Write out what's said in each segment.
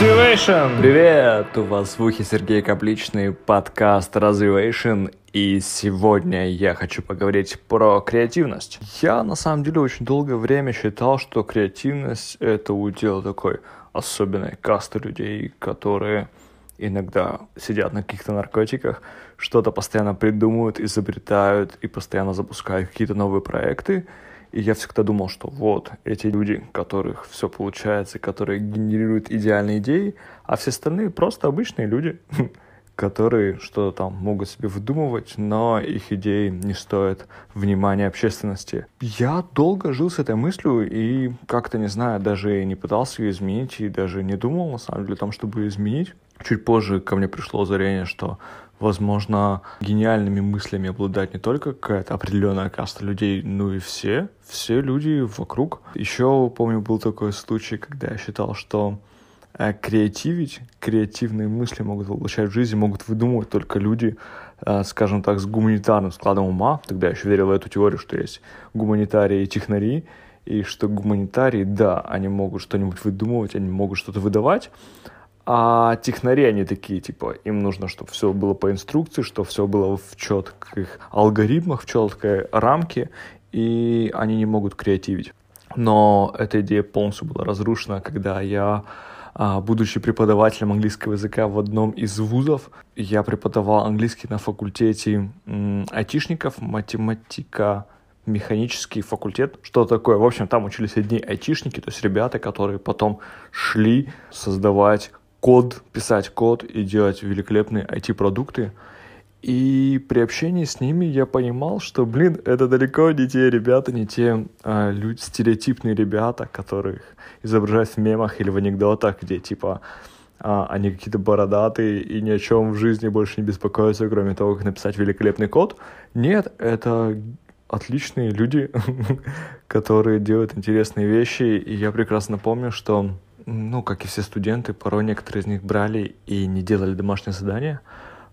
Развивэйшн! Привет! У вас в ухе Сергей Капличный, подкаст Развивэйшн. И сегодня я хочу поговорить про креативность. Я на самом деле очень долгое время считал, что креативность — это удел такой особенной касты людей, которые иногда сидят на каких-то наркотиках, что-то постоянно придумывают, изобретают и постоянно запускают какие-то новые проекты. И я всегда думал, что вот эти люди, у которых все получается, которые генерируют идеальные идеи, а все остальные просто обычные люди, которые что-то там могут себе выдумывать, но их идеи не стоят внимания общественности. Я долго жил с этой мыслью и как-то, не знаю, даже не пытался ее изменить и даже не думал, на самом деле, о том, чтобы ее изменить. Чуть позже ко мне пришло озарение, что, возможно, гениальными мыслями обладает не только какая-то определенная каста людей, но и все люди вокруг. Еще, помню, был такой случай, когда я считал, что креативить, креативные мысли могут воплощать в жизнь, могут выдумывать только люди, скажем так, с гуманитарным складом ума. Тогда я еще верил в эту теорию, что есть гуманитарии и технари, и что гуманитарии, да, они могут что-нибудь выдумывать, они могут что-то выдавать, а технари, они такие, типа, им нужно, чтобы все было по инструкции, чтобы все было в четких алгоритмах, в четкой рамке, и они не могут креативить. Но эта идея полностью была разрушена, когда я, будучи преподавателем английского языка в одном из вузов, я преподавал английский на факультете айтишников, математика, механический факультет, что такое. В общем, там учились одни айтишники, то есть ребята, которые потом шли создавать код, писать код и делать великолепные IT-продукты. И при общении с ними я понимал, что, это далеко не те ребята, не те люди, стереотипные ребята, которых изображают в мемах или в анекдотах, где, типа, они какие-то бородатые и ни о чем в жизни больше не беспокоятся, кроме того, как написать великолепный код. Нет, это отличные люди, которые делают интересные вещи, и я прекрасно помню, что, как и все студенты, порой некоторые из них брали и не делали домашнее задание.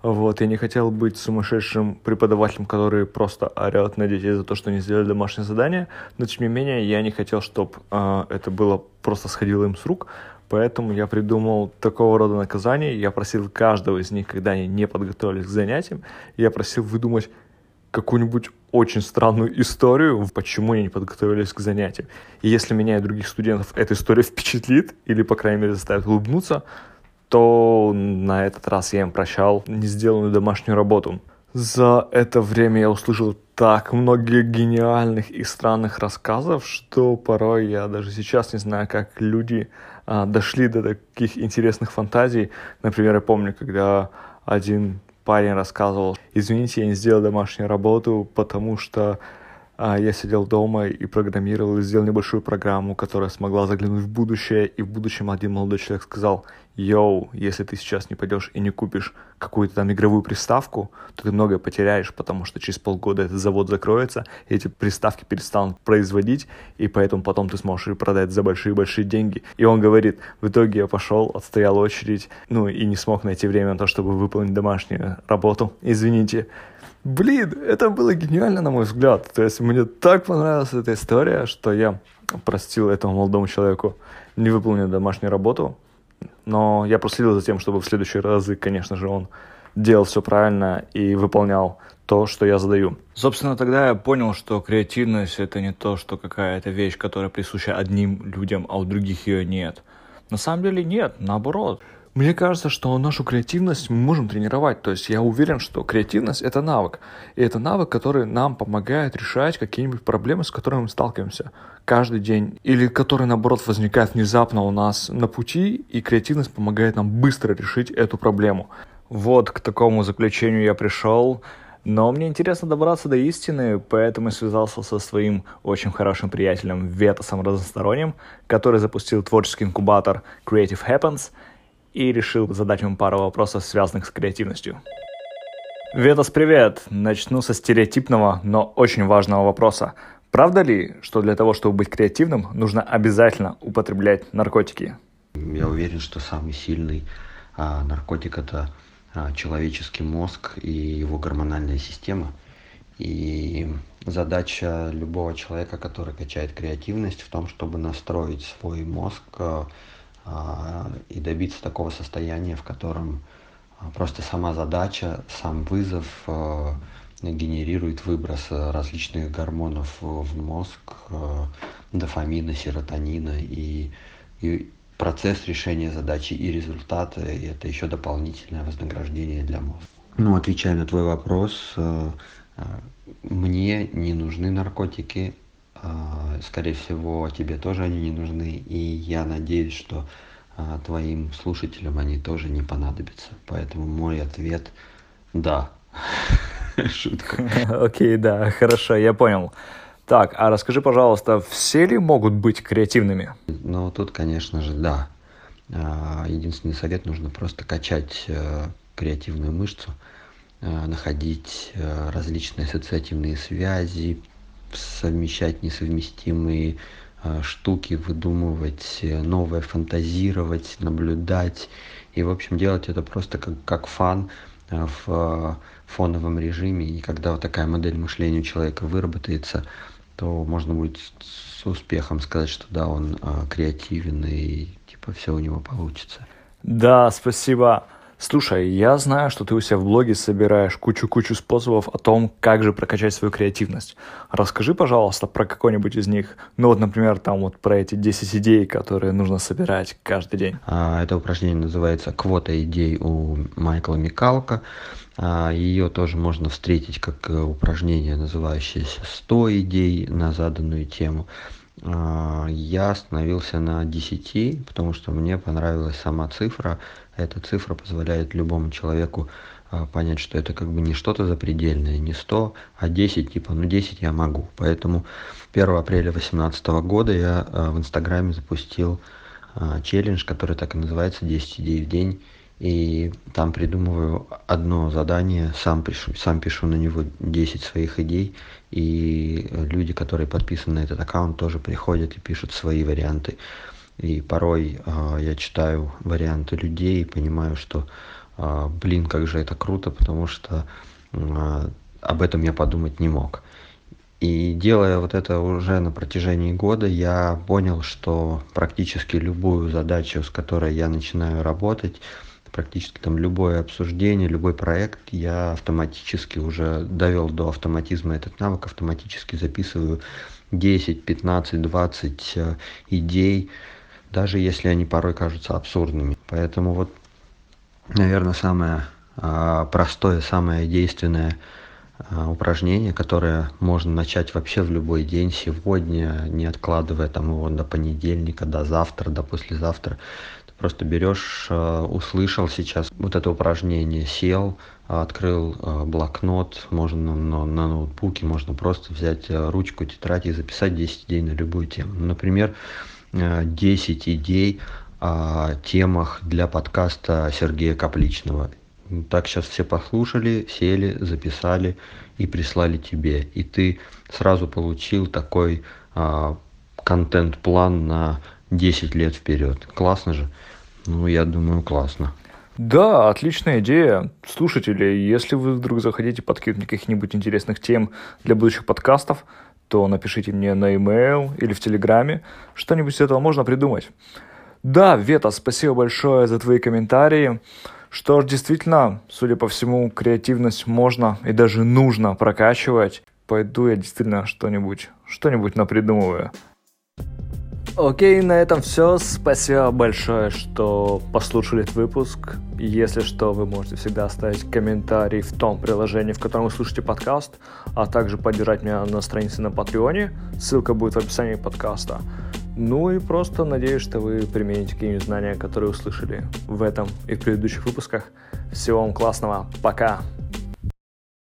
Вот, я не хотел быть сумасшедшим преподавателем, который просто орет на детей за то, что не сделали домашнее задание, но, тем не менее, я не хотел, чтобы это было просто сходило им с рук, поэтому я придумал такого рода наказания. Я просил каждого из них, когда они не подготовились к занятиям, я просил выдумать какую-нибудь очень странную историю, почему они не подготовились к занятиям. И если меня и других студентов эта история впечатлит, или, по крайней мере, заставит улыбнуться, то на этот раз я им прощал не сделанную домашнюю работу. За это время я услышал так много гениальных и странных рассказов, что порой я даже сейчас не знаю, как люди дошли до таких интересных фантазий. Например, я помню, когда один парень рассказывал: извините, я не сделал домашнюю работу, потому что я сидел дома и программировал, и сделал небольшую программу, которая смогла заглянуть в будущее, и в будущем один молодой человек сказал: «Йоу, если ты сейчас не пойдешь и не купишь какую-то там игровую приставку, то ты многое потеряешь, потому что через полгода этот завод закроется, эти приставки перестанут производить, и поэтому потом ты сможешь ее продать за большие-большие деньги». И он говорит: в итоге я пошел, отстоял очередь, и не смог найти время на то, чтобы выполнить домашнюю работу. Извините. Это было гениально, на мой взгляд. То есть мне так понравилась эта история, что я простил этому молодому человеку не выполненную домашнюю работу. Но я проследил за тем, чтобы в следующие разы, конечно же, он делал все правильно и выполнял то, что я задаю. Собственно, тогда я понял, что креативность — это не то, что какая-то вещь, которая присуща одним людям, а у других ее нет. На самом деле нет, наоборот. Мне кажется, что нашу креативность мы можем тренировать. То есть я уверен, что креативность — это навык. И это навык, который нам помогает решать какие-нибудь проблемы, с которыми мы сталкиваемся каждый день. Или который, наоборот, возникает внезапно у нас на пути, и креативность помогает нам быстро решить эту проблему. Вот к такому заключению я пришел. Но мне интересно добраться до истины, поэтому я связался со своим очень хорошим приятелем Ветасом Разносторонним, который запустил творческий инкубатор Creative Happens, и решил задать ему пару вопросов, связанных с креативностью. Ветас, привет! Начну со стереотипного, но очень важного вопроса. Правда ли, что для того, чтобы быть креативным, нужно обязательно употреблять наркотики? Я уверен, что самый сильный наркотик – это человеческий мозг и его гормональная система. И задача любого человека, который качает креативность, в том, чтобы настроить свой мозг и добиться такого состояния, в котором просто сама задача, сам вызов генерирует выброс различных гормонов в мозг, дофамина, серотонина, и процесс решения задачи и результаты, и это еще дополнительное вознаграждение для мозга. Ну, отвечая на твой вопрос, мне не нужны наркотики, скорее всего, тебе тоже они не нужны, и я надеюсь, что твоим слушателям они тоже не понадобятся. Поэтому мой ответ – да. Шутка. Окей, да, хорошо, я понял. Так, а расскажи, пожалуйста, все ли могут быть креативными? Ну, тут, конечно же, да. Единственный совет – нужно просто качать креативную мышцу, находить различные ассоциативные связи, совмещать несовместимые штуки, выдумывать новое, фантазировать, наблюдать. И, в общем, делать это просто как фан в фоновом режиме. И когда вот такая модель мышления у человека выработается, то можно будет с успехом сказать, что да, он креативен и типа все у него получится. Да, спасибо. Слушай, я знаю, что ты у себя в блоге собираешь кучу-кучу способов о том, как же прокачать свою креативность. Расскажи, пожалуйста, про какой-нибудь из них. Ну вот, например, там вот про эти 10 идей, которые нужно собирать каждый день. Это упражнение называется «Квота идей» у Майкла Микалко. Ее тоже можно встретить как упражнение, называющееся «100 идей» на заданную тему. Я остановился на 10, потому что мне понравилась сама цифра. Эта цифра позволяет любому человеку понять, что это как бы не что-то запредельное, не 100, а 10, типа, ну 10 я могу. Поэтому 1 апреля 2018 года я в Инстаграме запустил челлендж, который так и называется «10 идей в день». И там придумываю одно задание, сам пишу на него 10 своих идей, и люди, которые подписаны на этот аккаунт, тоже приходят и пишут свои варианты. И порой я читаю варианты людей и понимаю, что, блин, как же это круто, потому что об этом я подумать не мог. И делая вот это уже на протяжении года, я понял, что практически любую задачу, с которой я начинаю работать, практически там любое обсуждение, любой проект, я автоматически уже довел до автоматизма этот навык, автоматически записываю 10, 15, 20 идей, даже если они порой кажутся абсурдными. Поэтому вот, наверное, самое простое, самое действенное упражнение, которое можно начать вообще в любой день, сегодня, не откладывая там его до понедельника, до завтра, до послезавтра. Просто берешь, услышал сейчас вот это упражнение, сел, открыл блокнот, можно на ноутбуке, можно просто взять ручку, тетрадь и записать 10 идей на любую тему. Например, 10 идей о темах для подкаста Сергея Капличного. Так сейчас все послушали, сели, записали и прислали тебе. И ты сразу получил такой контент-план на 10 лет вперед. Классно же? Ну, я думаю, классно. Да, отличная идея. Слушатели, если вы вдруг захотите подкинуть каких-нибудь интересных тем для будущих подкастов, то напишите мне на e-mail или в Телеграме. Что-нибудь из этого можно придумать. Да, Вета, спасибо большое за твои комментарии. Что ж, действительно, судя по всему, креативность можно и даже нужно прокачивать. Пойду я действительно что-нибудь напридумываю. Окей, на этом все. Спасибо большое, что послушали этот выпуск. Если что, вы можете всегда оставить комментарий в том приложении, в котором вы слушаете подкаст, а также поддержать меня на странице на Патреоне. Ссылка будет в описании подкаста. Ну и просто надеюсь, что вы примените какие-нибудь знания, которые услышали в этом и в предыдущих выпусках. Всего вам классного. Пока!